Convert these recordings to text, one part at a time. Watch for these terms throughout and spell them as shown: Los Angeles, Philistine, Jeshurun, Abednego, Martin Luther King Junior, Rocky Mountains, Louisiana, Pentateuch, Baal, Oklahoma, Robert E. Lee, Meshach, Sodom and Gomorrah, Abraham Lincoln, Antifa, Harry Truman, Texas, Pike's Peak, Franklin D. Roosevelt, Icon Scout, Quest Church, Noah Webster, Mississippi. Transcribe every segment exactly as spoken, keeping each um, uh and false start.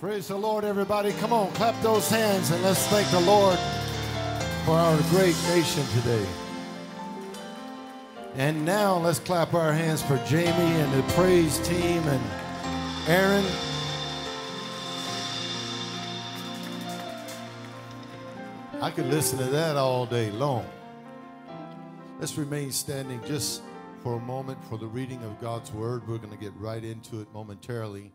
Praise the Lord, everybody. Come on, clap those hands and let's thank the Lord for our great nation today. And now let's clap our hands for Jamie and the praise team and Aaron. I could listen to that all day long. Let's remain standing just for a moment for the reading of God's Word. We're going to get right into it momentarily.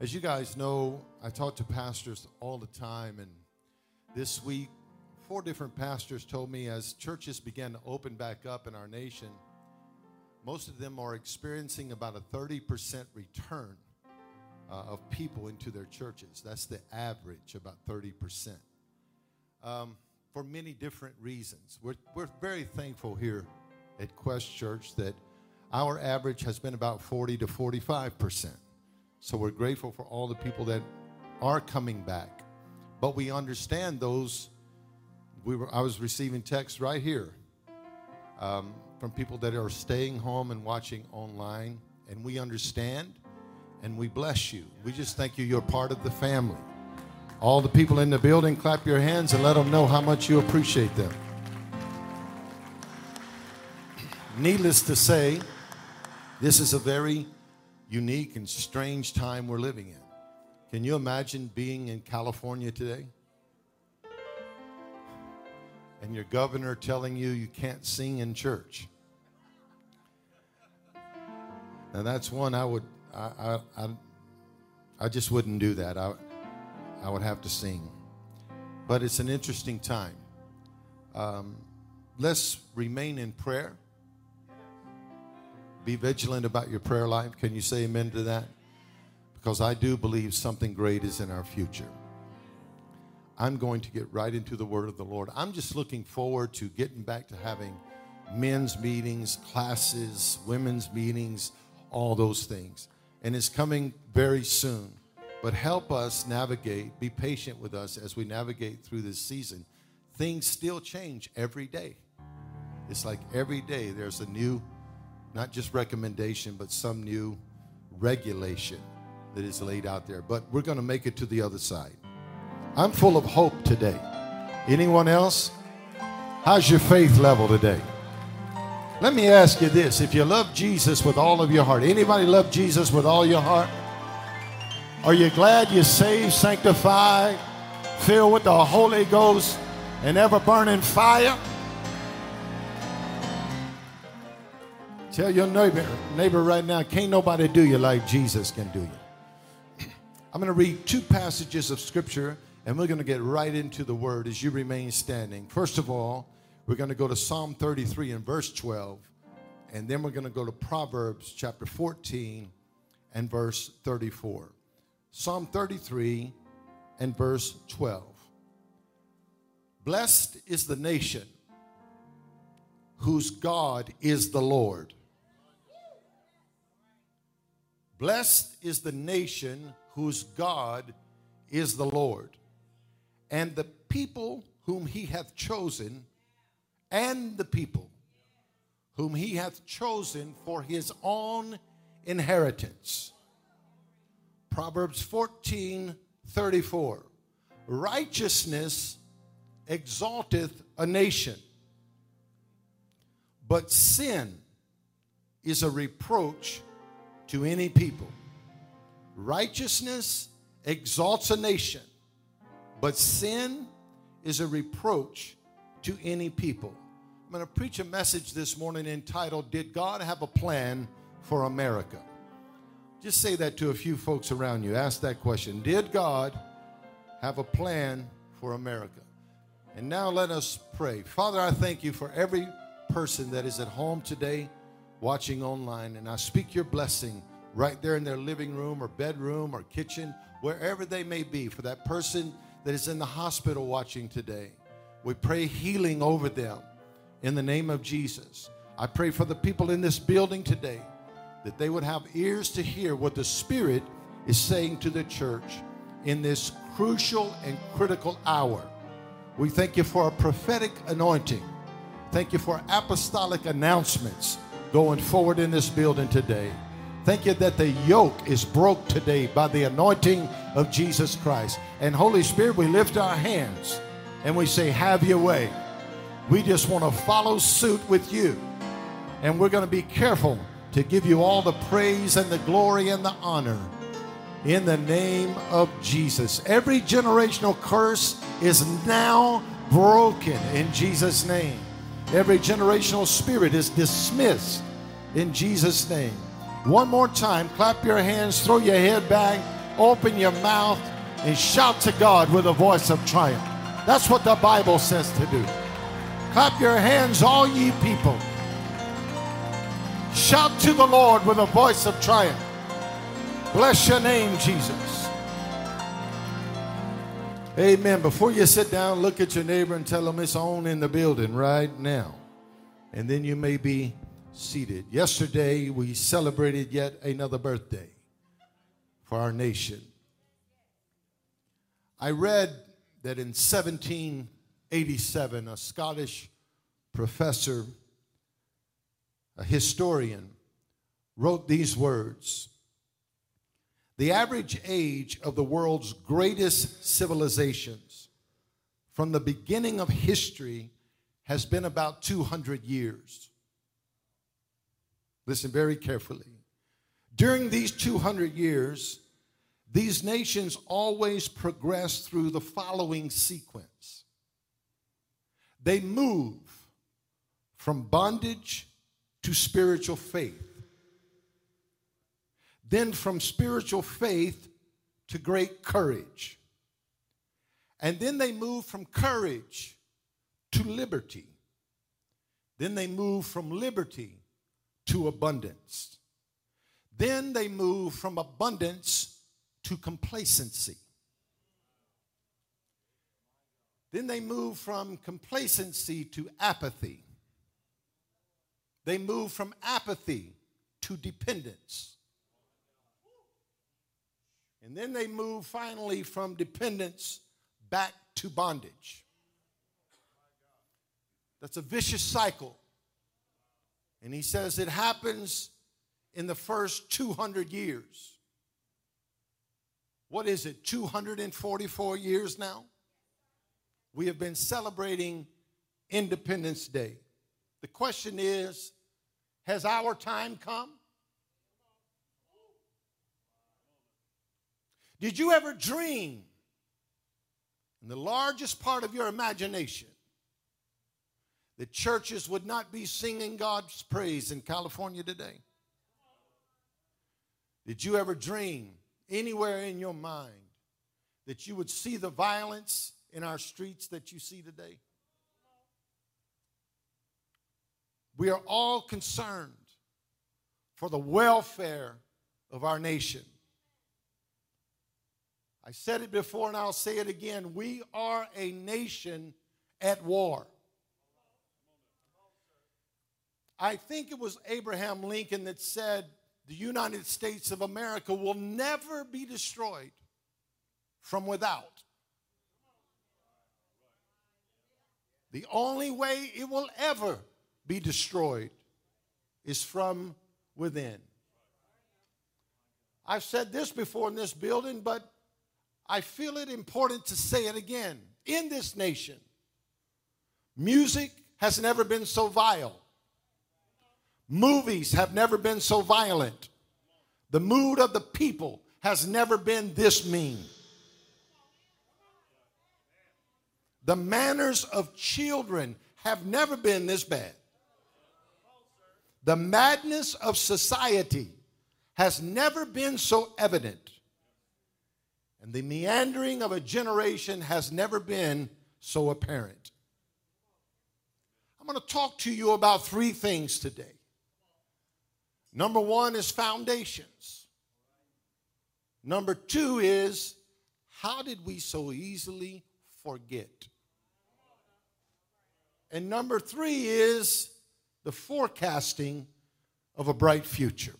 As you guys know, I talk to pastors all the time, and this week, four different pastors told me as churches began to open back up in our nation, most of them are experiencing about a thirty percent return uh, of people into their churches. That's the average, about thirty percent. Um, for many different reasons. We're, we're very thankful here at Quest Church that our average has been about forty to forty-five percent. So we're grateful for all the people that are coming back. But we understand those. We were, I was receiving texts right here um, from people that are staying home and watching online. And we understand and we bless you. We just thank you. You're part of the family. All the people in the building, clap your hands and let them know how much you appreciate them. Needless to say, this is a very unique and strange time we're living in. Can you imagine being in California today? And your governor telling you you can't sing in church. Now that's one I would, I, I, I, I just wouldn't do that. I, I would have to sing. But it's an interesting time. Um, let's remain in prayer. Be vigilant about your prayer life. Can you say amen to that? Because I do believe something great is in our future. I'm going to get right into the word of the Lord. I'm just looking forward to getting back to having men's meetings, classes, women's meetings, all those things. And it's coming very soon. But help us navigate, be patient with us as we navigate through this season. Things still change every day. It's like every day there's a new, not just recommendation, but some new regulation that is laid out there. But we're going to make it to the other side. I'm full of hope today. Anyone else? How's your faith level today? Let me ask you this. If you love Jesus with all of your heart, anybody love Jesus with all your heart? Are you glad you're saved, sanctified, filled with the Holy Ghost and ever-burning fire? Tell your neighbor, neighbor right now, can't nobody do you like Jesus can do you. I'm going to read two passages of Scripture, and we're going to get right into the Word as you remain standing. First of all, we're going to go to Psalm thirty-three and verse twelve, and then we're going to go to Proverbs chapter fourteen and verse thirty-four. Psalm thirty-three and verse twelve. Blessed is the nation whose God is the Lord. Blessed is the nation whose God is the Lord, and the people whom he hath chosen, and the people whom he hath chosen for his own inheritance. Proverbs fourteen thirty-four. Righteousness exalteth a nation, but sin is a reproach to any people. Righteousness exalts a nation, but sin is a reproach to any people. I'm going to preach a message this morning entitled, Did God Have a Plan for America? Just say that to a few folks around you. Ask that question. Did God have a plan for America? And now let us pray. Father, I thank you for every person that is at home today, watching online. And I speak your blessing right there in their living room or bedroom or kitchen, wherever they may be, for that person that is in the hospital watching today. We pray healing over them in the name of Jesus. I pray for the people in this building today, that they would have ears to hear what the Spirit is saying to the church in this crucial and critical hour. We thank you for a prophetic anointing. Thank you for apostolic announcements going forward in this building today. Thank you that the yoke is broke today by the anointing of Jesus Christ. And Holy Spirit, we lift our hands and we say, have your way. We just want to follow suit with you. And we're going to be careful to give you all the praise and the glory and the honor in the name of Jesus. Every generational curse is now broken in Jesus' name. Every generational spirit is dismissed in Jesus' name. One more time, clap your hands, throw your head back, open your mouth, and shout to God with a voice of triumph. That's what the Bible says to do. Clap your hands, all ye people. Shout to the Lord with a voice of triumph. Bless your name, Jesus. Amen. Before you sit down, look at your neighbor and tell them it's on in the building right now. And then you may be seated. Yesterday, we celebrated yet another birthday for our nation. I read that in seventeen eighty-seven, a Scottish professor, a historian, wrote these words. The average age of the world's greatest civilizations from the beginning of history has been about two hundred years. Listen very carefully. During these two hundred years, these nations always progress through the following sequence. They move from bondage to spiritual faith, then from spiritual faith to great courage, and then they move from courage to liberty, then they move from liberty to abundance, then they move from abundance to complacency, then they move from complacency to apathy, they move from apathy to dependence. And then they move finally from dependence back to bondage. That's a vicious cycle. And he says it happens in the first two hundred years. What is it, two hundred forty-four years now? We have been celebrating Independence Day. The question is, has our time come? Did you ever dream in the largest part of your imagination that churches would not be singing God's praise in California today? Did you ever dream anywhere in your mind that you would see the violence in our streets that you see today? We are all concerned for the welfare of our nation. I said it before and I'll say it again. We are a nation at war. I think it was Abraham Lincoln that said the United States of America will never be destroyed from without. The only way it will ever be destroyed is from within. I've said this before in this building, but I feel it important to say it again. In this nation, music has never been so vile. Movies have never been so violent. The mood of the people has never been this mean. The manners of children have never been this bad. The madness of society has never been so evident. And the meandering of a generation has never been so apparent. I'm going to talk to you about three things today. Number one is foundations. Number two is, how did we so easily forget? And number three is the forecasting of a bright future.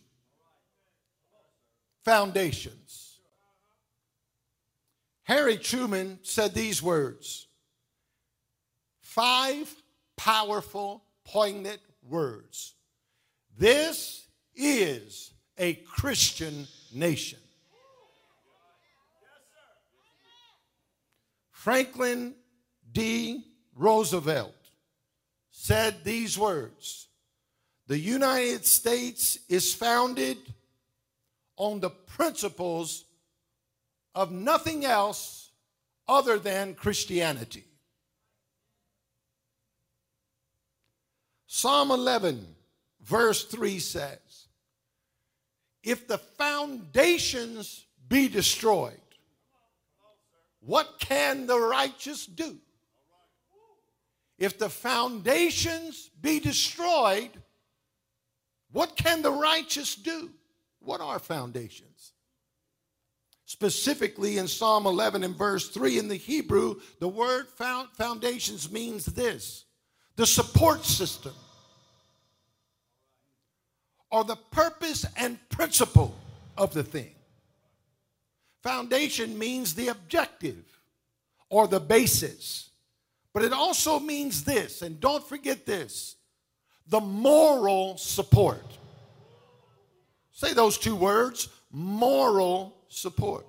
Foundations. Harry Truman said these words, five powerful, poignant words. This is a Christian nation. Franklin D. Roosevelt said these words, "The United States is founded on the principles of nothing else other than Christianity." Psalm eleven, verse three says, "If the foundations be destroyed, what can the righteous do?" If the foundations be destroyed, what can the righteous do? What are foundations? Specifically in Psalm eleven and verse three in the Hebrew, the word foundations means this: the support system, or the purpose and principle of the thing. Foundation means the objective or the basis. But it also means this, and don't forget this, the moral support. Say those two words, moral support.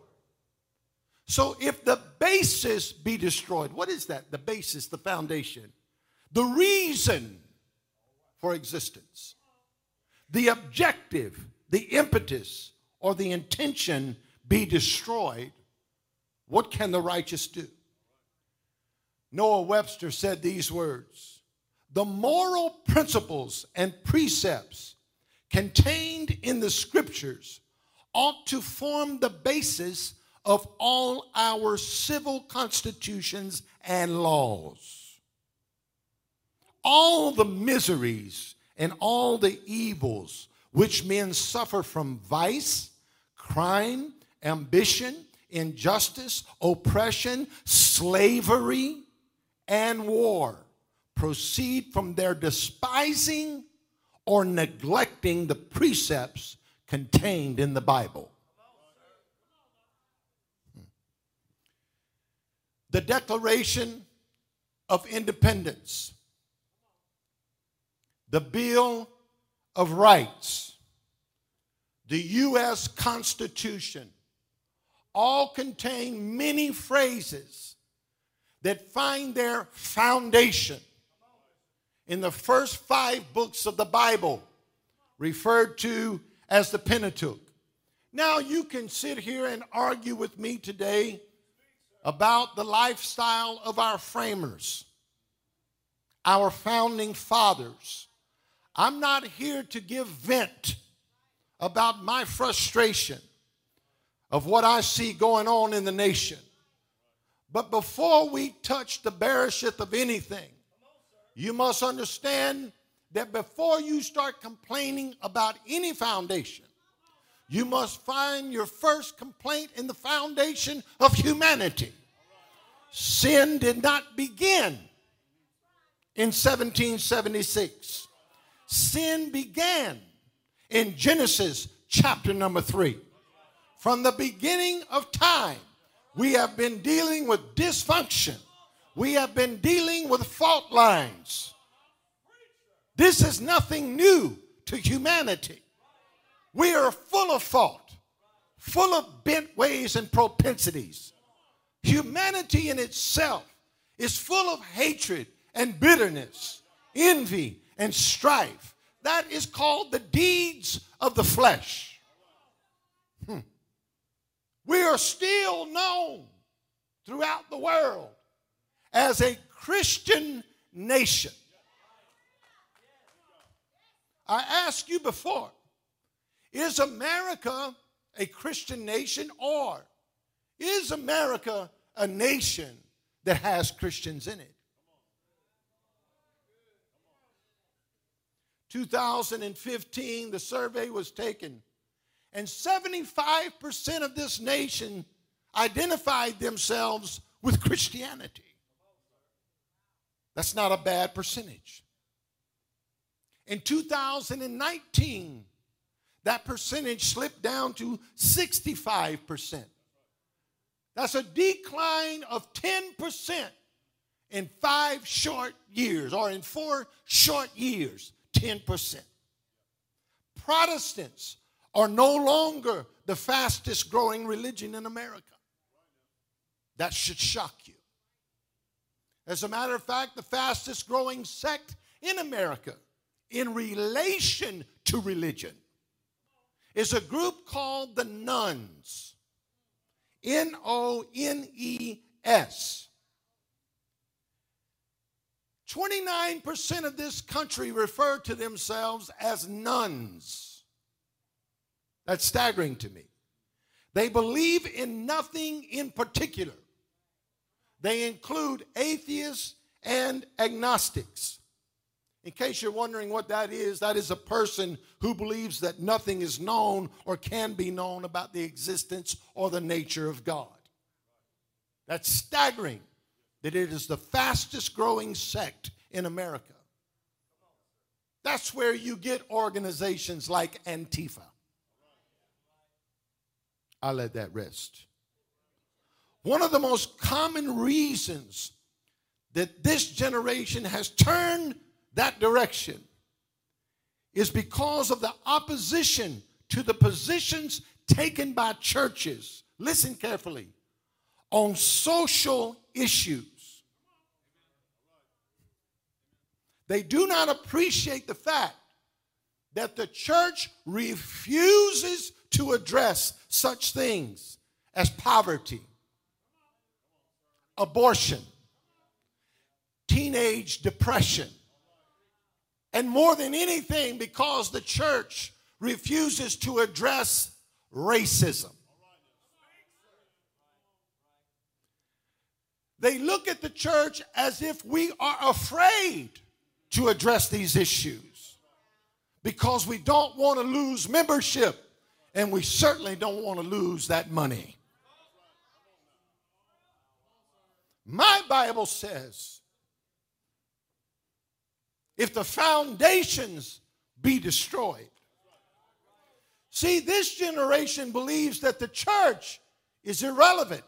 So if the basis be destroyed, what is that? The basis, the foundation, the reason for existence, the objective, the impetus, or the intention be destroyed, what can the righteous do? Noah Webster said these words, "The moral principles and precepts contained in the scriptures ought to form the basis of all our civil constitutions and laws. All the miseries and all the evils which men suffer from vice, crime, ambition, injustice, oppression, slavery, and war proceed from their despising or neglecting the precepts contained in the Bible." The Declaration of Independence, the Bill of Rights, the U S Constitution, all contain many phrases that find their foundation in the first five books of the Bible, referred to as the Pentateuch. Now you can sit here and argue with me today about the lifestyle of our framers, our founding fathers. I'm not here to give vent about my frustration of what I see going on in the nation. But before we touch the barisheth of anything, you must understand that before you start complaining about any foundation, you must find your first complaint in the foundation of humanity. Sin did not begin in seventeen seventy-six. Sin began in Genesis chapter number three. From the beginning of time, we have been dealing with dysfunction. We have been dealing with fault lines. This is nothing new to humanity. We are full of fault, full of bent ways and propensities. Humanity in itself is full of hatred and bitterness, envy and strife. That is called the deeds of the flesh. Hmm. We are still known throughout the world as a Christian nation. I asked you before, is America a Christian nation, or is America a nation that has Christians in it? two thousand fifteen, the survey was taken, and seventy-five percent of this nation identified themselves with Christianity. That's not a bad percentage. In two thousand nineteen, that percentage slipped down to sixty-five percent. That's a decline of ten percent in five short years, or in four short years, ten percent. Protestants are no longer the fastest growing religion in America. That should shock you. As a matter of fact, the fastest growing sect in America in relation to religion is a group called the Nones. N O N E S. twenty-nine percent of this country refer to themselves as nuns. That's staggering to me. They believe in nothing in particular. They include atheists and agnostics. In case you're wondering what that is, that is a person who believes that nothing is known or can be known about the existence or the nature of God. That's staggering that it is the fastest growing sect in America. That's where you get organizations like Antifa. I let that rest. One of the most common reasons that this generation has turned that direction is because of the opposition to the positions taken by churches, listen carefully, on social issues. They do not appreciate the fact that the church refuses to address such things as poverty, abortion, teenage depression, and more than anything, because the church refuses to address racism. They look at the church as if we are afraid to address these issues because we don't want to lose membership, and we certainly don't want to lose that money. My Bible says, if the foundations be destroyed. See, this generation believes that the church is irrelevant.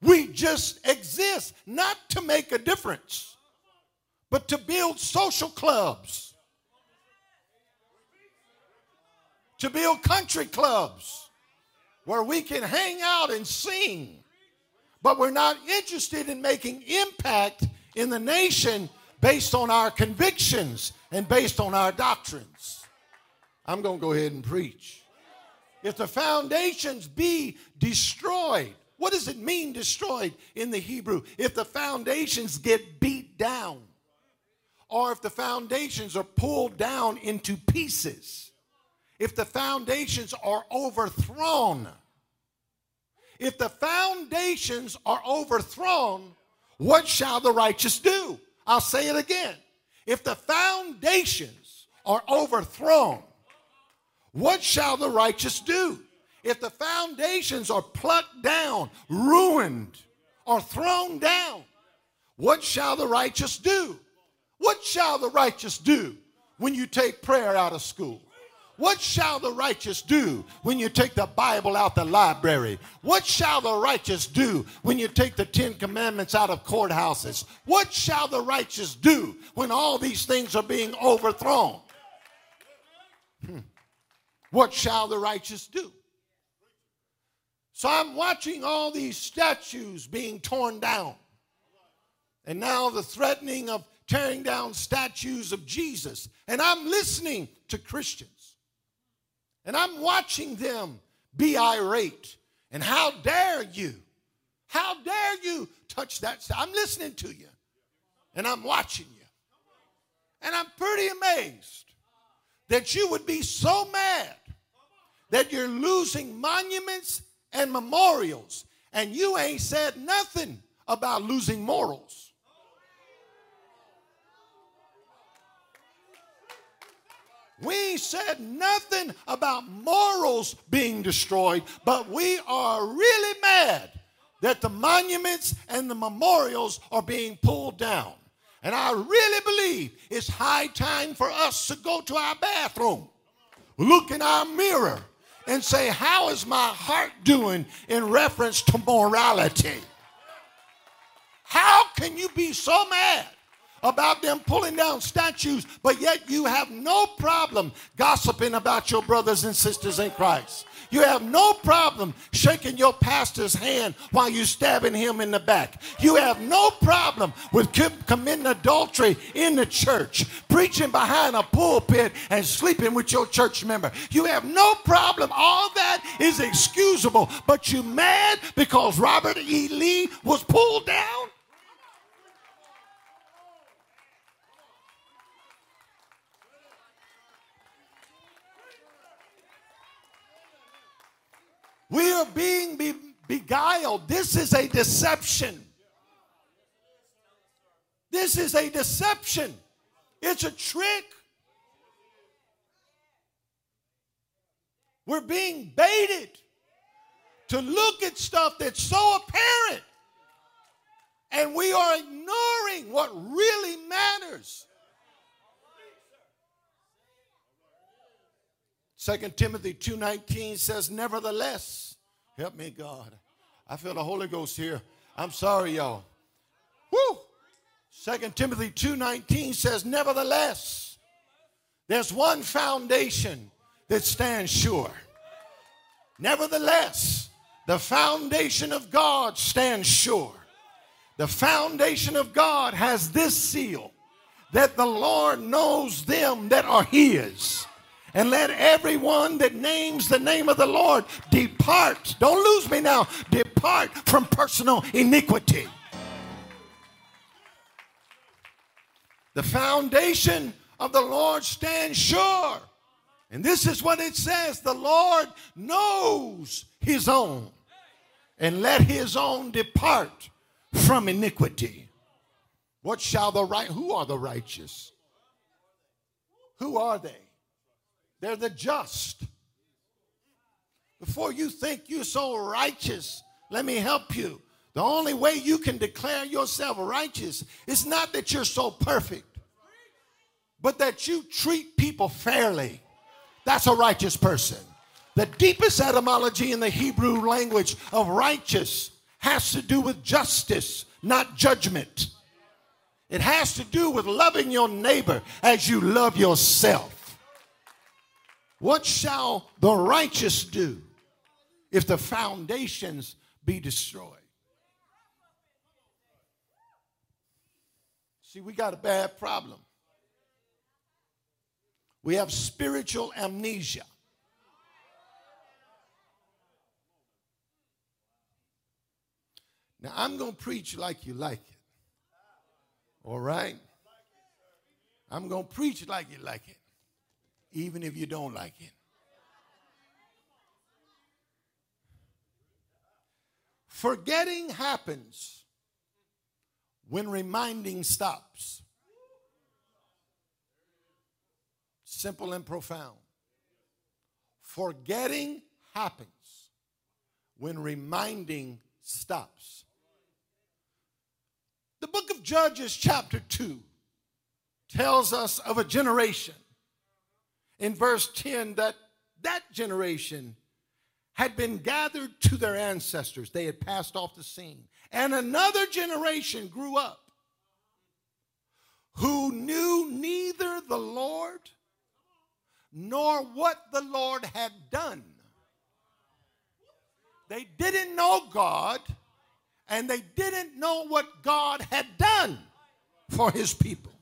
We just exist not to make a difference, but to build social clubs, to build country clubs where we can hang out and sing, but we're not interested in making impact in the nation based on our convictions and based on our doctrines. I'm going to go ahead and preach. If the foundations be destroyed, what does it mean destroyed in the Hebrew? If the foundations get beat down, or if the foundations are pulled down into pieces, if the foundations are overthrown, if the foundations are overthrown, what shall the righteous do? I'll say it again. If the foundations are overthrown, what shall the righteous do? If the foundations are plucked down, ruined, or thrown down, what shall the righteous do? What shall the righteous do when you take prayer out of school? What shall the righteous do when you take the Bible out the library? What shall the righteous do when you take the Ten Commandments out of courthouses? What shall the righteous do when all these things are being overthrown? Hmm. What shall the righteous do? So I'm watching all these statues being torn down. And now the threatening of tearing down statues of Jesus. And I'm listening to Christians. And I'm watching them be irate. And how dare you? How dare you touch that? St- I'm listening to you. And I'm watching you. And I'm pretty amazed that you would be so mad that you're losing monuments and memorials. And you ain't said nothing about losing morals. We said nothing about morals being destroyed, but we are really mad that the monuments and the memorials are being pulled down. And I really believe it's high time for us to go to our bathroom, look in our mirror, and say, how is my heart doing in reference to morality? How can you be so mad about them pulling down statues, but yet you have no problem gossiping about your brothers and sisters in Christ? You have no problem shaking your pastor's hand while you're stabbing him in the back. You have no problem with committing adultery in the church, preaching behind a pulpit and sleeping with your church member. You have no problem. All that is excusable, but you mad because Robert E. Lee was pulled down? We are being be- beguiled. This is a deception. This is a deception. It's a trick. We're being baited to look at stuff that's so apparent, and we are ignoring what really matters. Second Timothy two nineteen says, nevertheless, help me God. I feel the Holy Ghost here. I'm sorry, y'all. Woo! Second Timothy two nineteen says, nevertheless, there's one foundation that stands sure. Nevertheless, the foundation of God stands sure. The foundation of God has this seal, that the Lord knows them that are his. And let everyone that names the name of the Lord depart. Don't lose me now. Depart from personal iniquity. The foundation of the Lord stands sure. And this is what it says. The Lord knows his own. And let his own depart from iniquity. What shall the right? Who are the righteous? Who are they? They're the just. Before you think you're so righteous, let me help you. The only way you can declare yourself righteous is not that you're so perfect, but that you treat people fairly. That's a righteous person. The deepest etymology in the Hebrew language of righteous has to do with justice, not judgment. It has to do with loving your neighbor as you love yourself. What shall the righteous do if the foundations be destroyed? See, we got a bad problem. We have spiritual amnesia. Now, I'm going to preach like you like it. All right? I'm going to preach like you like it. Even if you don't like it. Forgetting happens when reminding stops. Simple and profound. Forgetting happens when reminding stops. The book of Judges, chapter two, tells us of a generation. In verse ten, that that generation had been gathered to their ancestors. They had passed off the scene. And another generation grew up who knew neither the Lord nor what the Lord had done. They didn't know God, and they didn't know what God had done for his people.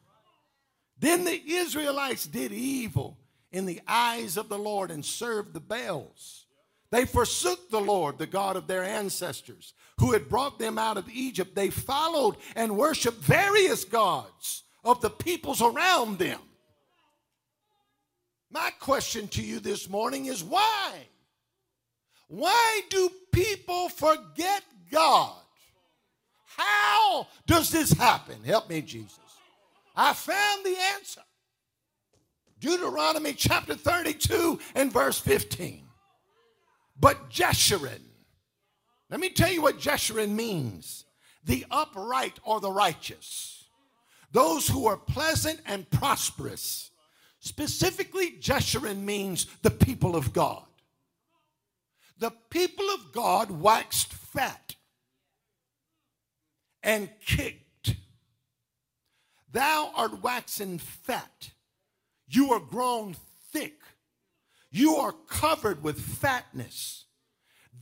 Then the Israelites did evil in the eyes of the Lord and served the Baals. They forsook the Lord, the God of their ancestors, who had brought them out of Egypt. They followed and worshiped various gods of the peoples around them. My question to you this morning is why? Why do people forget God? How does this happen? Help me, Jesus. I found the answer. Deuteronomy chapter thirty-two and verse fifteen. But Jeshurun. Let me tell you what Jeshurun means. The upright or the righteous. Those who are pleasant and prosperous. Specifically, Jeshurun means the people of God. The people of God waxed fat and kicked. Thou art waxing fat. You are grown thick. you are covered with fatness.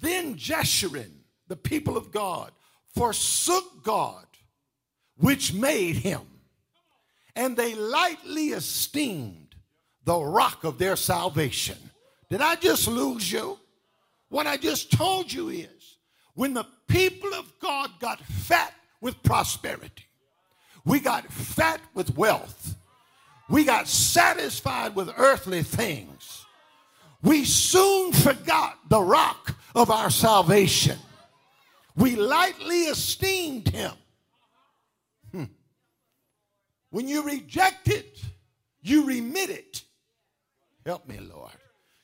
Then Jeshurun, the people of God, forsook God, which made him, and they lightly esteemed the rock of their salvation. Did I just lose you? What I just told you is, when the people of God got fat with prosperity, we got fat with wealth, we got satisfied with earthly things, we soon forgot the rock of our salvation. We lightly esteemed him. Hmm. When you reject it, you remit it. Help me, Lord.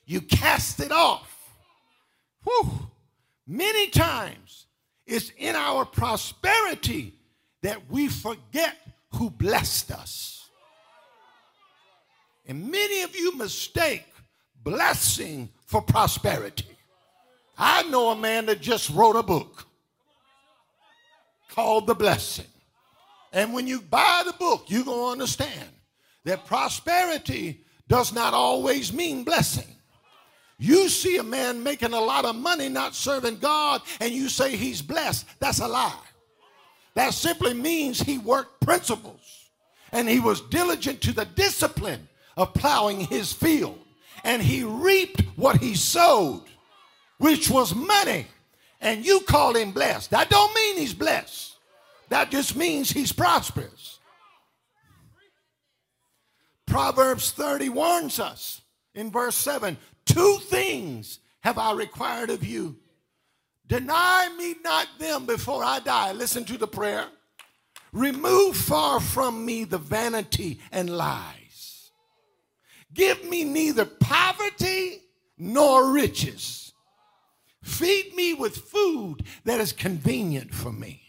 You cast it off. Whew. Many times it's in our prosperity that we forget who blessed us. And many of you mistake blessing for prosperity. I know a man that just wrote a book called The Blessing. And when you buy the book, you're going to understand that prosperity does not always mean blessing. You see a man making a lot of money not serving God, and you say he's blessed. That's a lie. That simply means he worked principles, and he was diligent to the discipline of plowing his field, and he reaped what he sowed, which was money, and you call him blessed. That don't mean he's blessed. That just means he's prosperous. Proverbs thirty warns us in verse seven, two things have I required of you. Deny me not them before I die. Listen to the prayer. Remove far from me the vanity and lies. Give me neither poverty nor riches. Feed me with food that is convenient for me,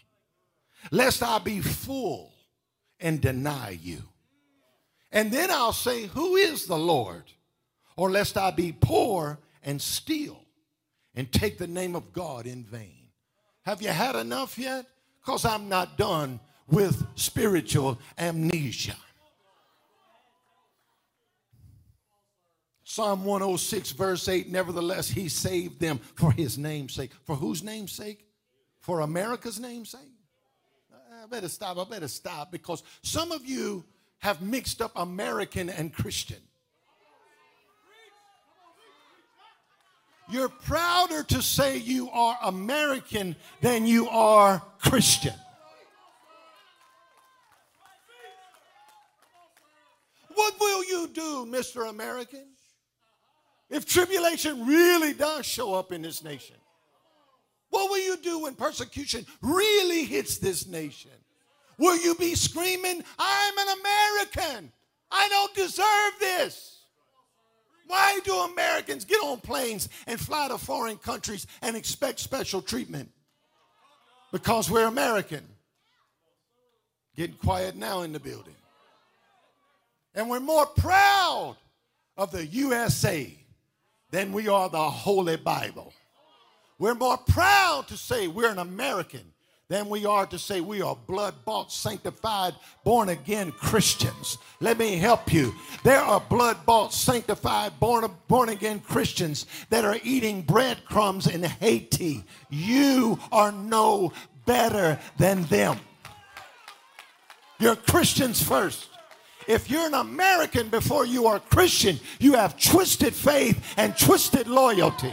lest I be full and deny you. And then I'll say, who is the Lord? Or lest I be poor and steal and take the name of God in vain. Have you had enough yet? Because I'm not done with spiritual amnesia. Psalm one oh six verse eight, nevertheless he saved them for his name's sake. For whose name's sake? For America's name's sake? I better stop, I better stop, because some of you have mixed up American and Christian. You're prouder to say you are American than you are Christian. What will you do, Mister American, if tribulation really does show up in this nation? What will you do when persecution really hits this nation? Will you be screaming, I'm an American, I don't deserve this? Why do Americans get on planes and fly to foreign countries and expect special treatment? Because we're American. Getting quiet now in the building. And we're more proud of the U S A than we are the Holy Bible. We're more proud to say we're an American than we are to say we are blood-bought, sanctified, born-again Christians. Let me help you. There are blood-bought, sanctified, born, born-again Christians that are eating breadcrumbs in Haiti. You are no better than them. You're Christians first. If you're an American before you are Christian, you have twisted faith and twisted loyalty.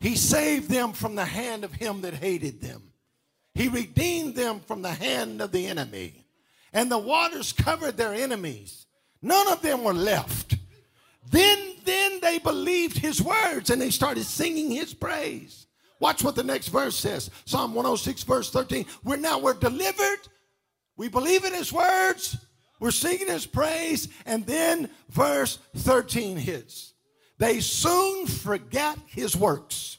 He saved them from the hand of him that hated them. He redeemed them from the hand of the enemy. And the waters covered their enemies. None of them were left. Then, then they believed his words and they started singing his praise. Watch what the next verse says. Psalm one oh six verse thirteen. We're now we're delivered. We believe in his words. We're singing his praise. And then verse thirteen hits. They soon forgot his works.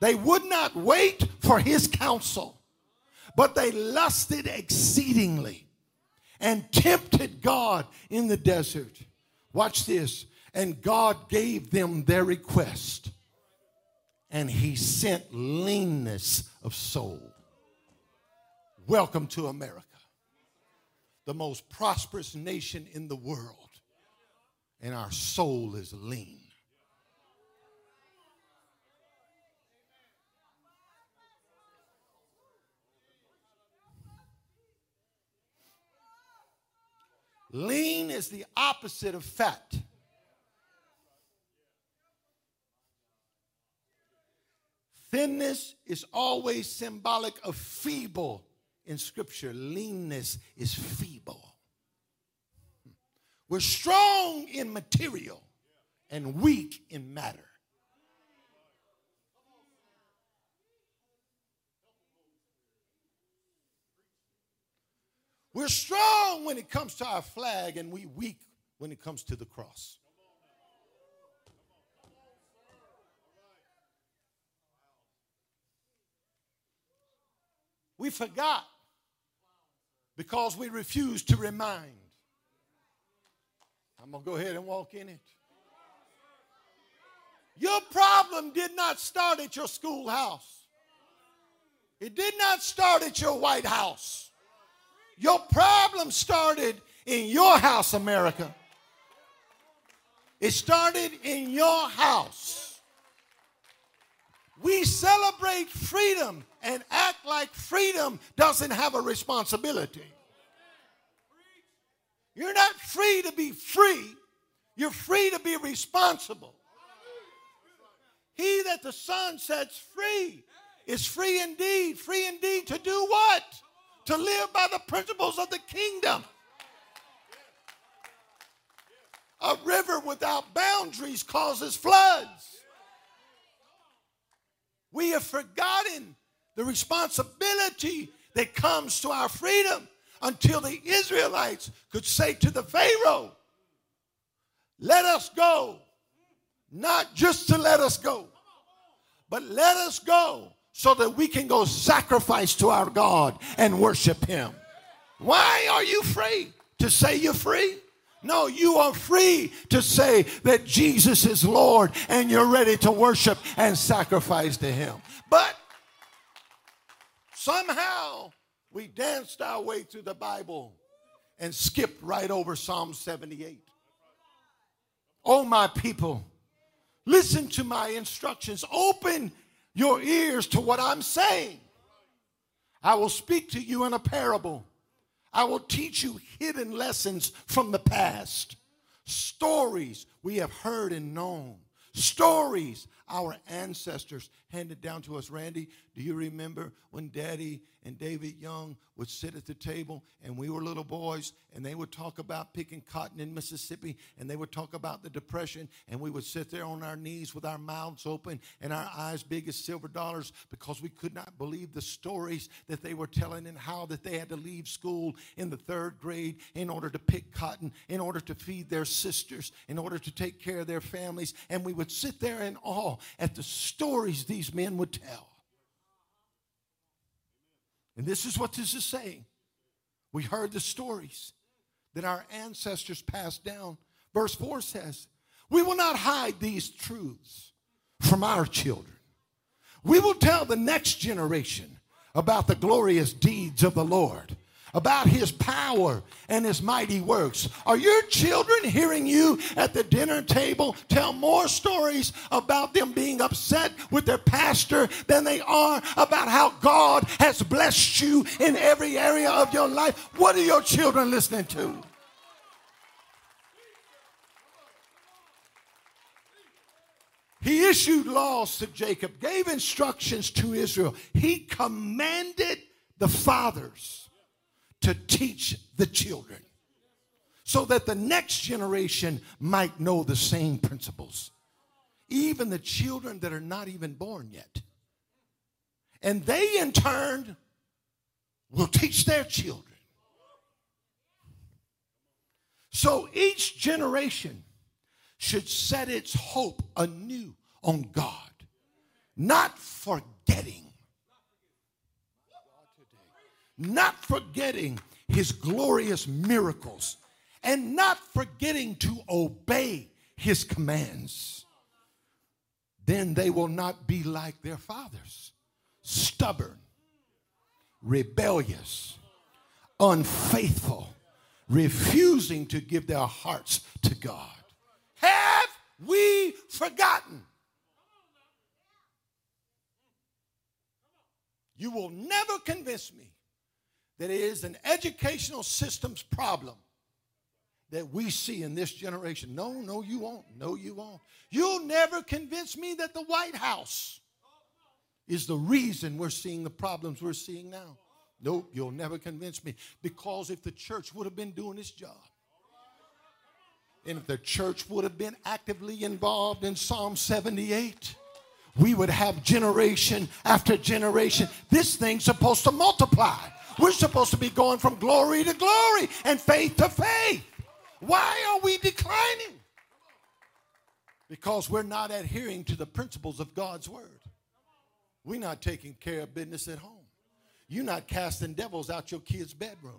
They would not wait for his counsel, but they lusted exceedingly and tempted God in the desert. Watch this. And God gave them their request, and he sent leanness of soul. Welcome to America, the most prosperous nation in the world, and our soul is lean. Lean is the opposite of fat. Thinness is always symbolic of feeble in Scripture. Leanness is feeble. We're strong in material and weak in matter. We're strong when it comes to our flag, and we weak when it comes to the cross. We forgot because we refused to remind. I'm going to go ahead and walk in it. Your problem did not start at your schoolhouse. It did not start at your White House. Your problem started in your house, America. It started in your house. We celebrate freedom and act like freedom doesn't have a responsibility. You're not free to be free. You're free to be responsible. He that the Son sets free is free indeed. Free indeed to do what? To live by the principles of the kingdom. A river without boundaries causes floods. We have forgotten the responsibility that comes to our freedom until the Israelites could say to the Pharaoh, let us go, not just to let us go, but let us go so that we can go sacrifice to our God and worship him. Why are you free? To say you're free? No, you are free to say that Jesus is Lord and you're ready to worship and sacrifice to him. But somehow we danced our way through the Bible and skipped right over Psalm seventy-eight. Oh, my people, listen to my instructions. Open your ears to what I'm saying. I will speak to you in a parable. I will teach you hidden lessons from the past. Stories we have heard and known. Stories our ancestors handed down to us. Randy, do you remember when Daddy and David Young would sit at the table and we were little boys and they would talk about picking cotton in Mississippi and they would talk about the Depression and we would sit there on our knees with our mouths open and our eyes big as silver dollars because we could not believe the stories that they were telling and how that they had to leave school in the third grade in order to pick cotton, in order to feed their sisters, in order to take care of their families, and we would sit there in awe at the stories these men would tell. And this is what this is saying. We heard the stories that our ancestors passed down. Verse four says, we will not hide these truths from our children. We will tell the next generation about the glorious deeds of the Lord, about his power and his mighty works. Are your children hearing you at the dinner table tell more stories about them being upset with their pastor than they are about how God has blessed you in every area of your life? What are your children listening to? He issued laws to Jacob, gave instructions to Israel. He commanded the fathers to teach the children so that the next generation might know the same principles, even the children that are not even born yet. And they, in turn, will teach their children. So each generation should set its hope anew on God, not forgetting. Not forgetting his glorious miracles and not forgetting to obey his commands. Then they will not be like their fathers, stubborn, rebellious, unfaithful, refusing to give their hearts to God. Have we forgotten? You will never convince me that it is an educational system's problem that we see in this generation. No, no, you won't. No, you won't. You'll never convince me that the White House is the reason we're seeing the problems we're seeing now. Nope, you'll never convince me. Because if the church would have been doing its job, and if the church would have been actively involved in Psalm seventy-eight, we would have generation after generation. This thing's supposed to multiply. We're supposed to be going from glory to glory and faith to faith. Why are we declining? Because we're not adhering to the principles of God's word. We're not taking care of business at home. You're not casting devils out your kids' bedrooms.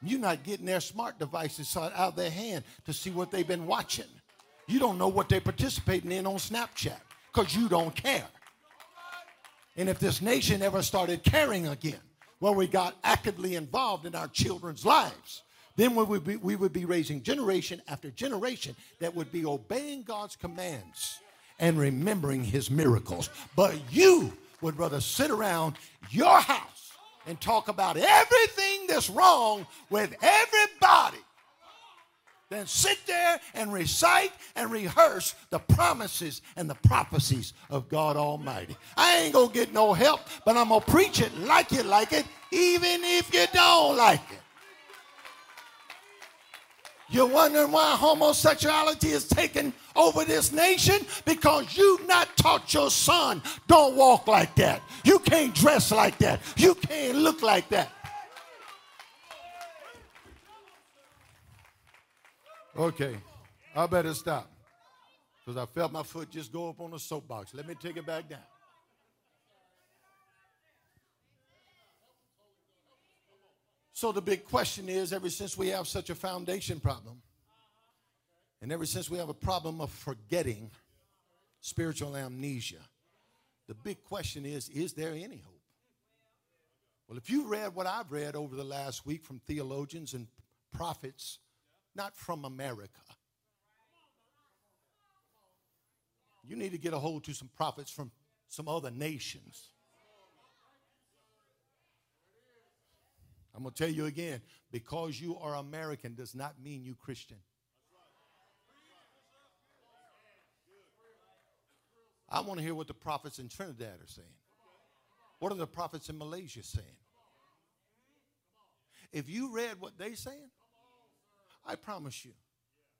You're not getting their smart devices out of their hand to see what they've been watching. You don't know what they're participating in on Snapchat because you don't care. And if this nation ever started caring again, when we got actively involved in our children's lives, then we would be, we would be raising generation after generation that would be obeying God's commands and remembering his miracles. But you would rather sit around your house and talk about everything that's wrong with everybody than sit there and recite and rehearse the promises and the prophecies of God Almighty. I ain't going to get no help, but I'm going to preach it like you like it, even if you don't like it. You're wondering why homosexuality is taking over this nation? Because you've not taught your son, don't walk like that. You can't dress like that. You can't look like that. Okay, I better stop because I felt my foot just go up on the soapbox. Let me take it back down. So the big question is, ever since we have such a foundation problem, and ever since we have a problem of forgetting, spiritual amnesia, the big question is, is there any hope? Well, if you read what I've read over the last week from theologians and prophets, not from America. You need to get a hold to some prophets from some other nations. I'm going to tell you again, because you are American does not mean you Christian. I want to hear what the prophets in Trinidad are saying. What are the prophets in Malaysia saying? If you read what they're saying, I promise you,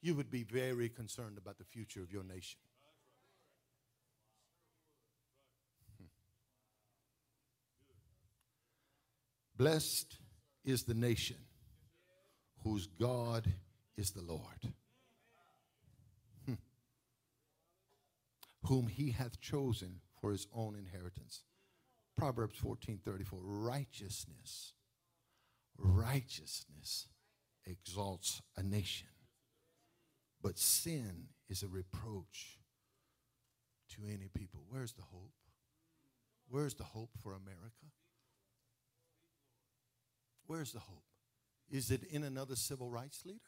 you would be very concerned about the future of your nation. Hmm. Blessed is the nation whose God is the Lord, hmm. whom he hath chosen for his own inheritance. Proverbs fourteen thirty-four, righteousness, righteousness exalts a nation, but sin is a reproach to any people. Where's the hope? Where's the hope for America? Where's the hope? Is it in another civil rights leader?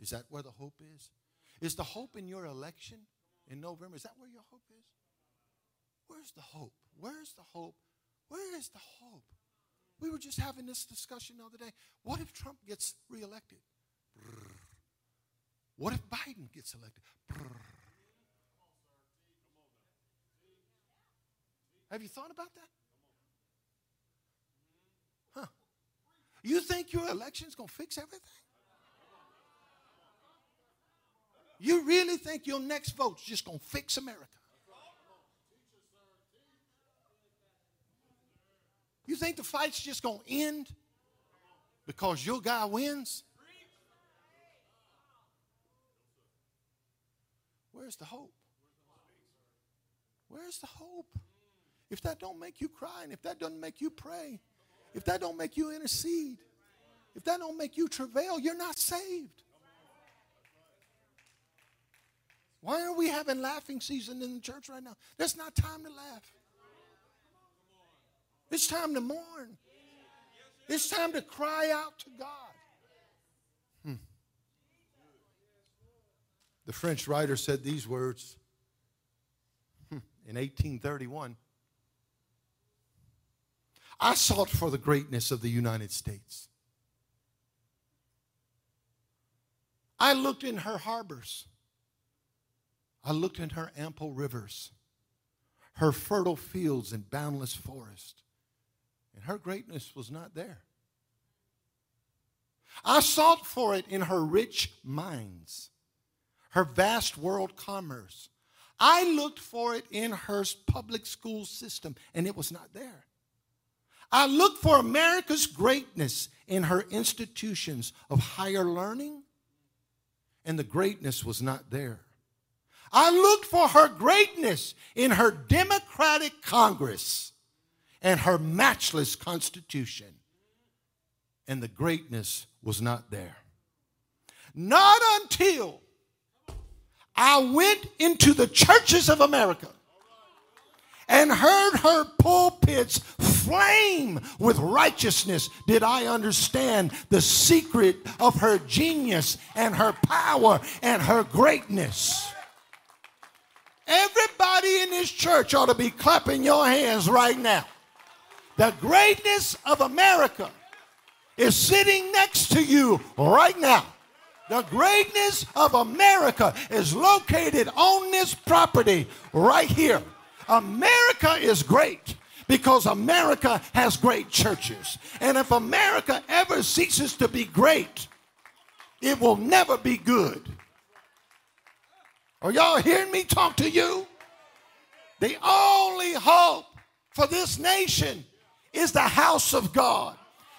Is that where the hope is? Is the hope in your election in November? Is that where your hope is? Where's the hope? Where's the hope? Where is the hope? We were just having this discussion the other day. What if Trump gets reelected? Brr. What if Biden gets elected? Brr. Have you thought about that? Huh. You think your election's going to fix everything? You really think your next vote's just going to fix America? You think the fight's just going to end because your guy wins? Where's the hope? Where's the hope? If that don't make you cry, and if that doesn't make you pray, if that don't make you intercede, if that don't make you travail, you're not saved. Why are we having laughing season in the church right now? There's not time to laugh. It's time to mourn. It's time to cry out to God. Hmm. The French writer said these words hmm, in eighteen thirty-one. I sought for the greatness of the United States. I looked in her harbors. I looked in her ample rivers, her fertile fields and boundless forest, and her greatness was not there. I sought for it in her rich mines, her vast world commerce. I looked for it in her public school system, and it was not there. I looked for America's greatness in her institutions of higher learning, and the greatness was not there. I looked for her greatness in her democratic Congress and her matchless Constitution, and the greatness was not there. Not until I went into the churches of America and heard her pulpits flame with righteousness did I understand the secret of her genius and her power and her greatness. Everybody in this church ought to be clapping your hands right now. The greatness of America is sitting next to you right now. The greatness of America is located on this property right here. America is great because America has great churches. And if America ever ceases to be great, it will never be good. Are y'all hearing me talk to you? The only hope for this nation is the house of God.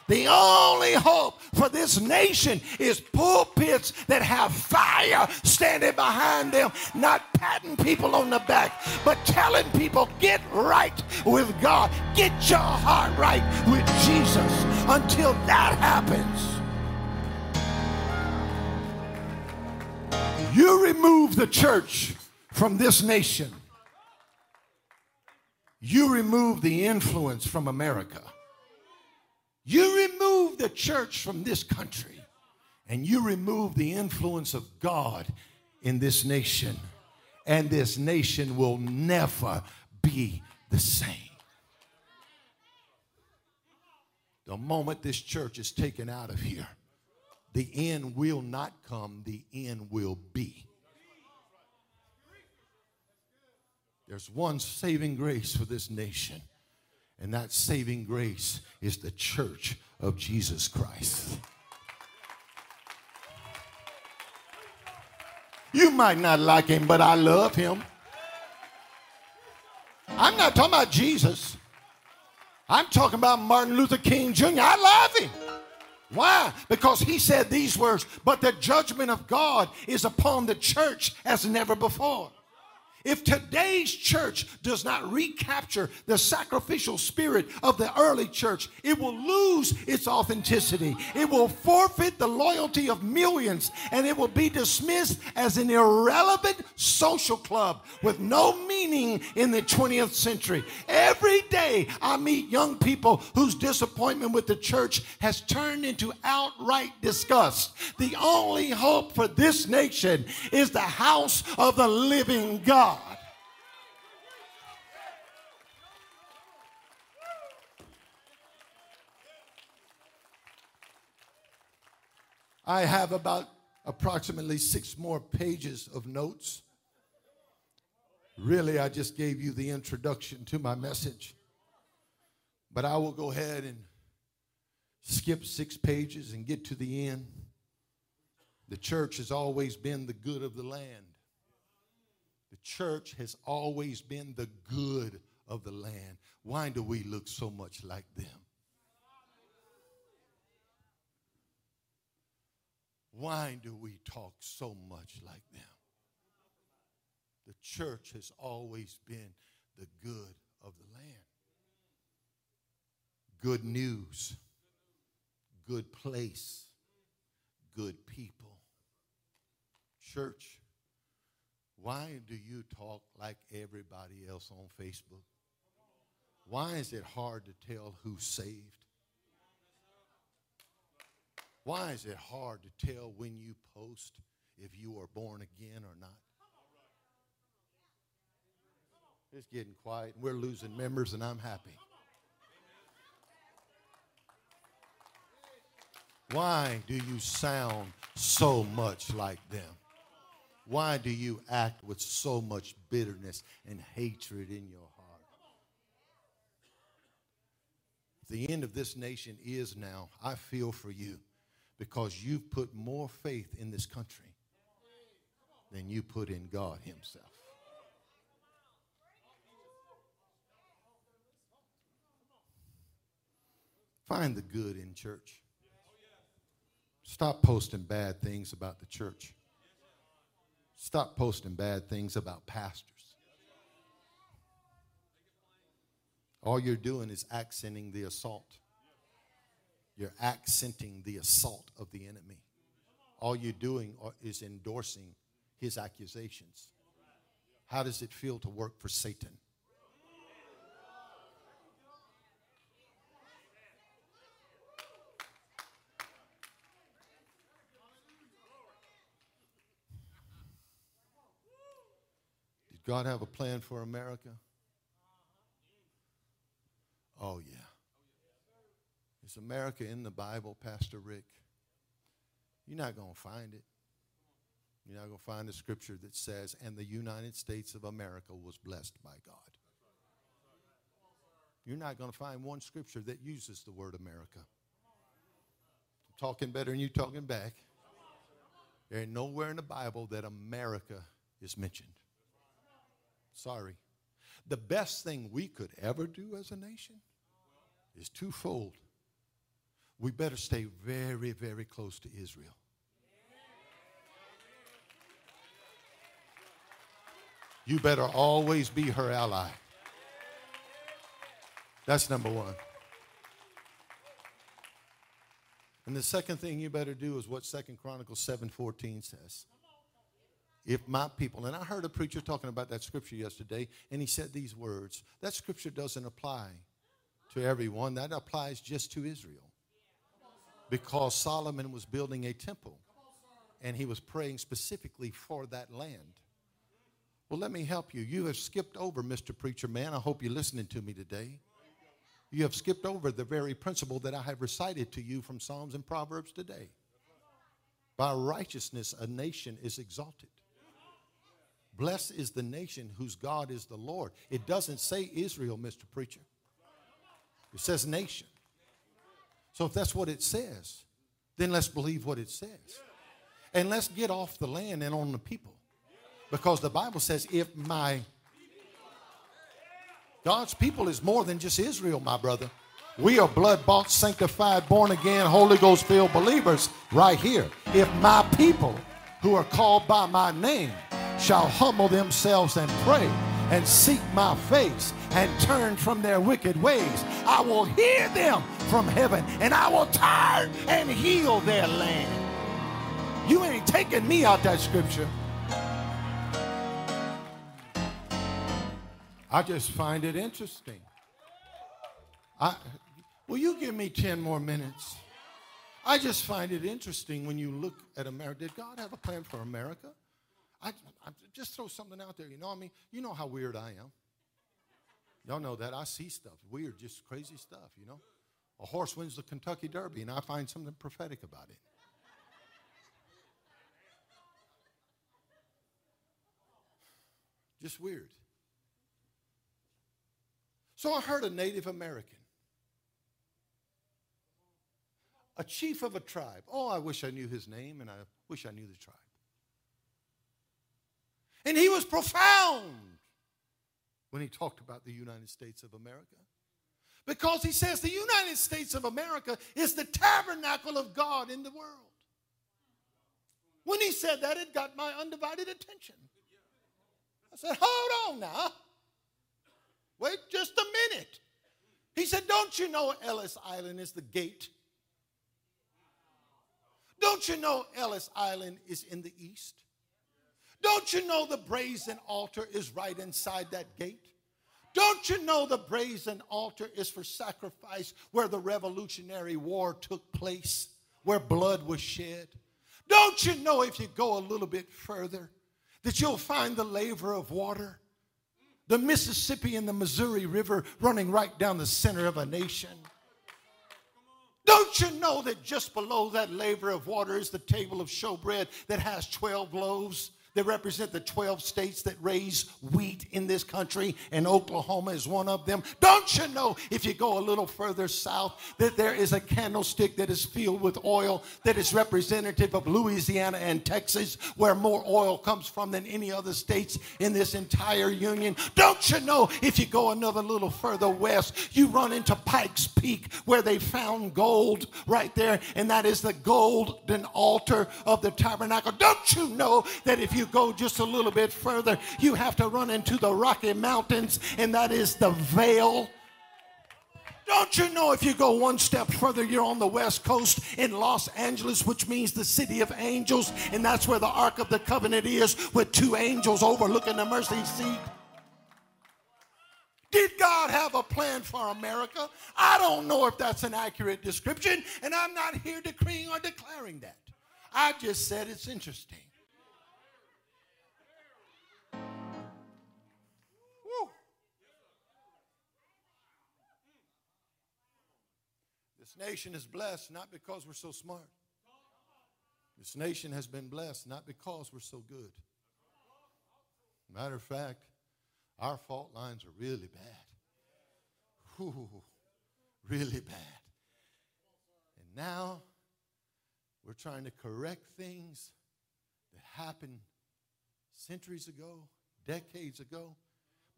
The only hope for this nation is pulpits that have fire standing behind them, not patting people on the back, but telling people, get right with God. Get your heart right with Jesus. Until that happens, you remove the church from this nation. You remove the influence from America. You remove the church from this country, and you remove the influence of God in this nation, and this nation will never be the same. The moment this church is taken out of here, the end will not come, the end will be. There's one saving grace for this nation. And that saving grace is the church of Jesus Christ. You might not like him, but I love him. I'm not talking about Jesus. I'm talking about Martin Luther King Junior I love him. Why? Because he said these words, but the judgment of God is upon the church as never before. If today's church does not recapture the sacrificial spirit of the early church, it will lose its authenticity. It will forfeit the loyalty of millions, and it will be dismissed as an irrelevant social club with no meaning in the twentieth century. Every day I meet young people whose disappointment with the church has turned into outright disgust. The only hope for this nation is the house of the living God. I have about approximately six more pages of notes. Really, I just gave you the introduction to my message. But I will go ahead and skip six pages and get to the end. The church has always been the good of the land. The church has always been the good of the land. Why do we look so much like them? Why do we talk so much like them? The church has always been the good of the land. Good news, good place, good people. Church, why do you talk like everybody else on Facebook? Why is it hard to tell who's saved? Why is it hard to tell when you post if you are born again or not? It's getting quiet, and we're losing members, and I'm happy. Why do you sound so much like them? Why do you act with so much bitterness and hatred in your heart? The end of this nation is now. I feel for you, because you've put more faith in this country than you put in God himself. Find the good in church. Stop posting bad things about the church. Stop posting bad things about pastors. All you're doing is accenting the assault. You're accenting the assault of the enemy. All you're doing is endorsing his accusations. How does it feel to work for Satan? God have a plan for America? Oh, yeah. Is America in the Bible, Pastor Rick? You're not going to find it. You're not going to find a scripture that says, and the United States of America was blessed by God. You're not going to find one scripture that uses the word America. I'm talking better than you talking back. There ain't nowhere in the Bible that America is mentioned. Sorry. The best thing we could ever do as a nation is twofold. We better stay very, very close to Israel. You better always be her ally. That's number one. And the second thing you better do is what Second Chronicles seven fourteen says. If my people, and I heard a preacher talking about that scripture yesterday, and he said these words. That scripture doesn't apply to everyone. That applies just to Israel. Because Solomon was building a temple, and he was praying specifically for that land. Well, let me help you. You have skipped over, Mister Preacher Man. I hope you're listening to me today. You have skipped over the very principle that I have recited to you from Psalms and Proverbs today. By righteousness, a nation is exalted. Blessed is the nation whose God is the Lord. It doesn't say Israel, Mister Preacher. It says nation. So if that's what it says, then let's believe what it says. And let's get off the land and on the people. Because the Bible says, if my... God's people is more than just Israel, my brother. We are blood-bought, sanctified, born-again, Holy Ghost-filled believers right here. If my people who are called by my name shall humble themselves and pray and seek my face and turn from their wicked ways, I will hear them from heaven, and I will turn and heal their land. You ain't taking me out that scripture. I just find it interesting. I, will you give me ten more minutes? I just find it interesting when you look at America. Did God have a plan for America? I, I just throw something out there, you know what I mean? You know how weird I am. Y'all know that. I see stuff, weird, just crazy stuff, you know? A horse wins the Kentucky Derby, and I find something prophetic about it. Just weird. So I heard a Native American, a chief of a tribe. Oh, I wish I knew his name, and I wish I knew the tribe. And he was profound when he talked about the United States of America. Because he says the United States of America is the tabernacle of God in the world. When he said that, it got my undivided attention. I said, hold on now. Wait just a minute. He said, don't you know Ellis Island is the gate? Don't you know Ellis Island is in the east? Don't you know the brazen altar is right inside that gate? Don't you know the brazen altar is for sacrifice where the Revolutionary War took place? where blood was shed? Don't you know if you go a little bit further that you'll find the laver of water? The Mississippi and the Missouri River running right down the center of a nation. Don't you know that just below that laver of water is the table of showbread that has twelve loaves that represent the twelve states that raise wheat in this country, and Oklahoma is one of them? Don't you know if you go a little further south that there is a candlestick that is filled with oil that is representative of Louisiana and Texas, where more oil comes from than any other states in this entire union? Don't you know if you go another little further west, you run into Pike's Peak, where they found gold right there, and that is the golden altar of the tabernacle? Don't you know that if you go just a little bit further, you have to run into the Rocky Mountains, and that is the veil? Don't you know if you go one step further, you're on the West Coast in Los Angeles, which means the city of angels, and that's where the Ark of the Covenant is, with two angels overlooking the mercy seat? Did God have a plan for America? I don't know if that's an accurate description, and I'm not here decreeing or declaring that. I just said it's interesting. This nation is blessed not because we're so smart. This nation has been blessed not because we're so good. Matter of fact, our fault lines are really bad. Ooh, really bad. And now we're trying to correct things that happened centuries ago, decades ago.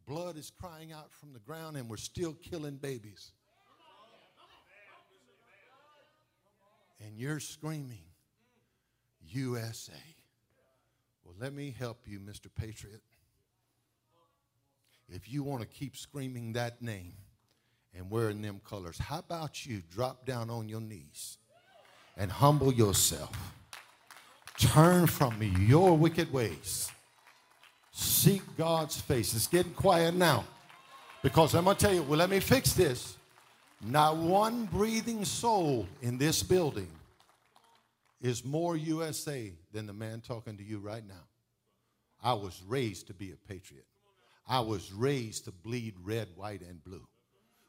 Blood is crying out from the ground, and we're still killing babies. And you're screaming, U S A. Well, let me help you, Mister Patriot. If you want to keep screaming that name and wearing them colors, how about you drop down on your knees and humble yourself? Turn from your wicked ways. Seek God's face. It's getting quiet now, because I'm going to tell you, well, let me fix this. Not one breathing soul in this building is more U S A than the man talking to you right now. I was raised to be a patriot. I was raised to bleed red, white, and blue.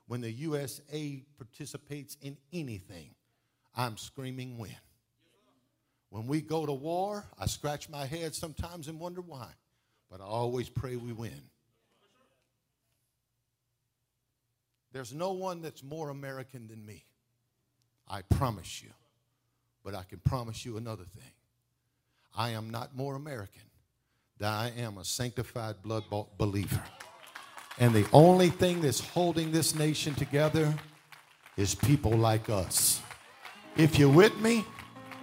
When the U S A participates in anything, I'm screaming win. When we go to war, I scratch my head sometimes and wonder why, but I always pray we win. There's no one that's more American than me, I promise you. But I can promise you another thing. I am not more American than I am a sanctified, blood-bought believer. And the only thing that's holding this nation together is people like us. If you're with me,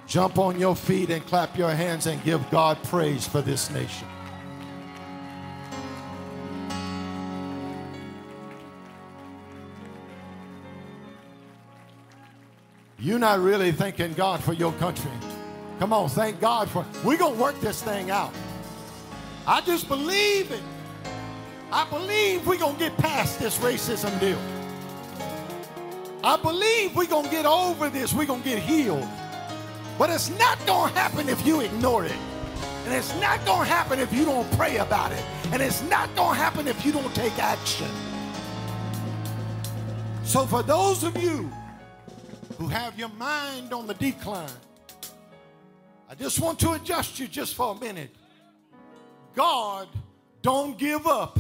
jump on your feet and clap your hands and give God praise for this nation. You're not really thanking God for your country. Come on, thank God for, we're going to work this thing out. I just believe it. I believe we're going to get past this racism deal. I believe we're going to get over this. We're going to get healed. But it's not going to happen if you ignore it. And it's not going to happen if you don't pray about it. And it's not going to happen if you don't take action. So for those of you who have your mind on the decline, I just want to adjust you just for a minute. God don't give up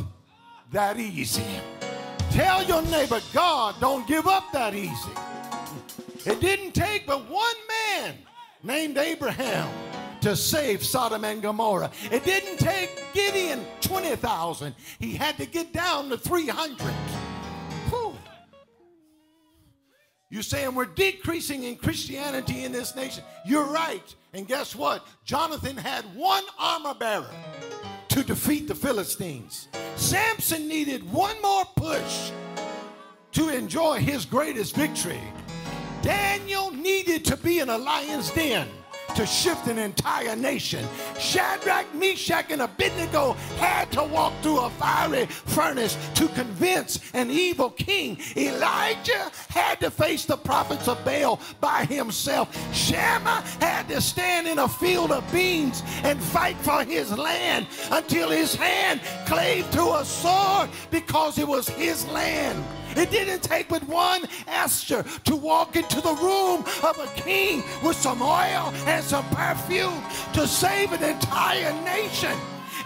that easy. Tell your neighbor, God don't give up that easy. It didn't take but one man named Abraham to save Sodom and Gomorrah. It didn't take Gideon twenty thousand. He had to get down to three hundred. You're saying we're decreasing in Christianity in this nation. You're right. And guess what? Jonathan had one armor bearer to defeat the Philistines. Samson needed one more push to enjoy his greatest victory. Daniel needed to be in a lion's den to shift an entire nation. Shadrach, Meshach, and Abednego had to walk through a fiery furnace to convince an evil king. Elijah had to face the prophets of Baal by himself. Shammah had to stand in a field of beans and fight for his land until his hand clave to a sword because it was his land. It didn't take but one Esther to walk into the room of a king with some oil and some perfume to save an entire nation.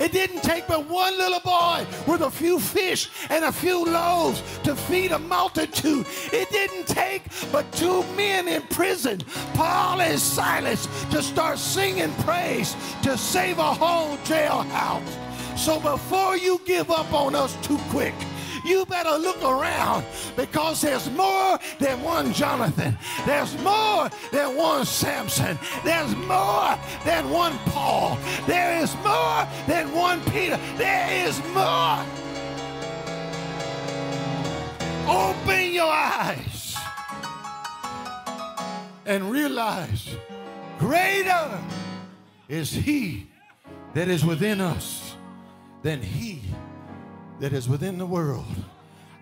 It didn't take but one little boy with a few fish and a few loaves to feed a multitude. It didn't take but two men in prison, Paul and Silas, to start singing praise to save a whole jailhouse. So before you give up on us too quick, you better look around, because there's more than one Jonathan. There's more than one Samson. There's more than one Paul. There is more than one Peter. There is more. Open your eyes and realize greater is he that is within us than he that is within the world.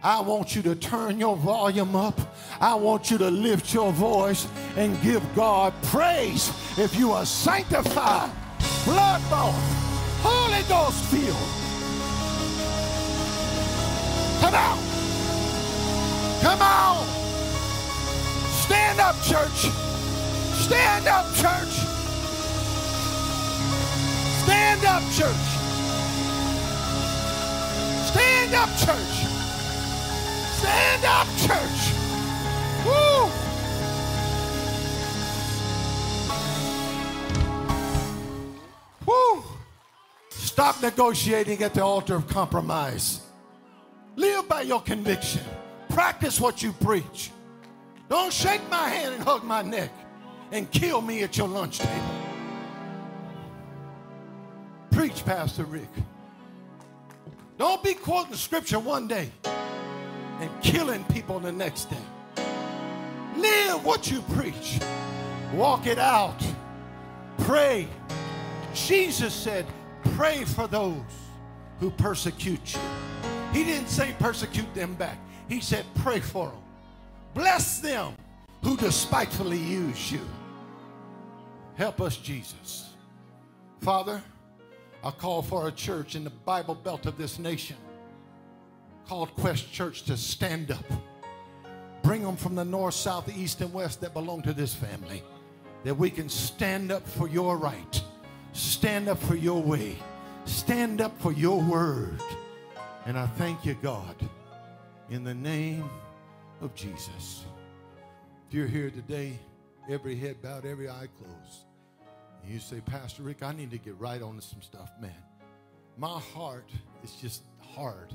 I want you to turn your volume up. I want you to lift your voice and give God praise if you are sanctified, blood-born, Holy Ghost filled. Come out. Come on. Stand up, church. Stand up, church. Stand up, church. Stand up, church. Stand up, church. Woo! Woo! Stop negotiating at the altar of compromise. Live by your conviction. Practice what you preach. Don't shake my hand and hug my neck and kill me at your lunch table. Preach, Pastor Rick. Don't be quoting scripture one day and killing people the next day. Live what you preach. Walk it out. Pray. Jesus said, pray for those who persecute you. He didn't say persecute them back. He said pray for them. Bless them who despitefully use you. Help us, Jesus. Father, I call for a church in the Bible Belt of this nation called Quest Church to stand up. Bring them from the north, south, east, and west that belong to this family, that we can stand up for your right, stand up for your way, stand up for your word. And I thank you, God, in the name of Jesus. If you're here today, every head bowed, every eye closed, you say, Pastor Rick, I need to get right on to some stuff, man. My heart is just hard.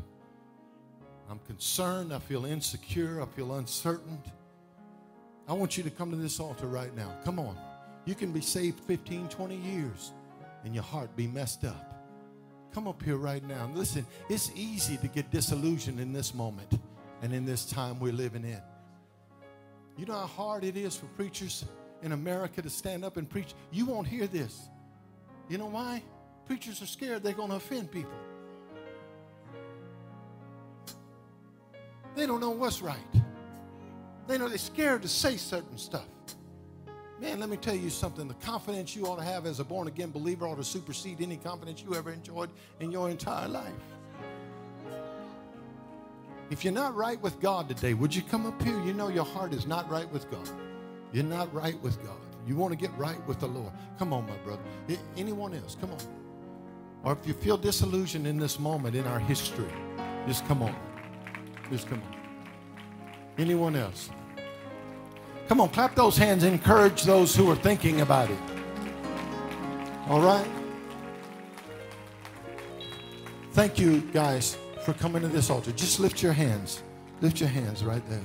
I'm concerned. I feel insecure. I feel uncertain. I want you to come to this altar right now. Come on. You can be saved fifteen, twenty years and your heart be messed up. Come up here right now. Listen, it's easy to get disillusioned in this moment and in this time we're living in. You know how hard it is for preachers in America to stand up and preach. You won't hear this. You know why? Preachers are scared they're going to offend people. They don't know what's right. They know they're scared to say certain stuff. Man, let me tell you something. The confidence you ought to have as a born-again believer ought to supersede any confidence you ever enjoyed in your entire life. If you're not right with God today, would you come up here? You know your heart is not right with God. You're not right with God. You want to get right with the Lord. Come on, my brother. Anyone else? Come on. Or if you feel disillusioned in this moment in our history, just come on. Just come on. Anyone else? Come on, clap those hands. Encourage those who are thinking about it. All right? Thank you, guys, for coming to this altar. Just lift your hands. Lift your hands right there.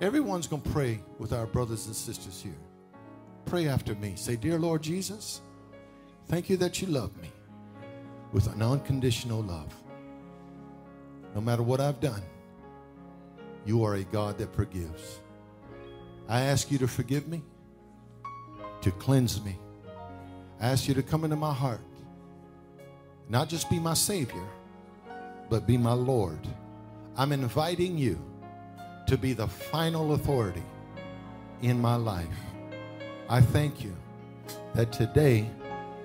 Everyone's going to pray with our brothers and sisters here. Pray after me. Say, dear Lord Jesus, thank you that you love me with an unconditional love. No matter what I've done, you are a God that forgives. I ask you to forgive me to cleanse me. I ask you to come into my heart. Not just be my Savior, but be my Lord. I'm inviting you to be the final authority in my life. I thank you that today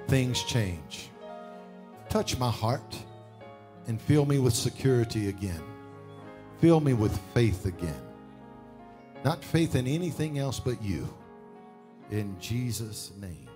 things change. Touch my heart and fill me with security again. Fill me with faith again. Not faith in anything else but you. In Jesus' name.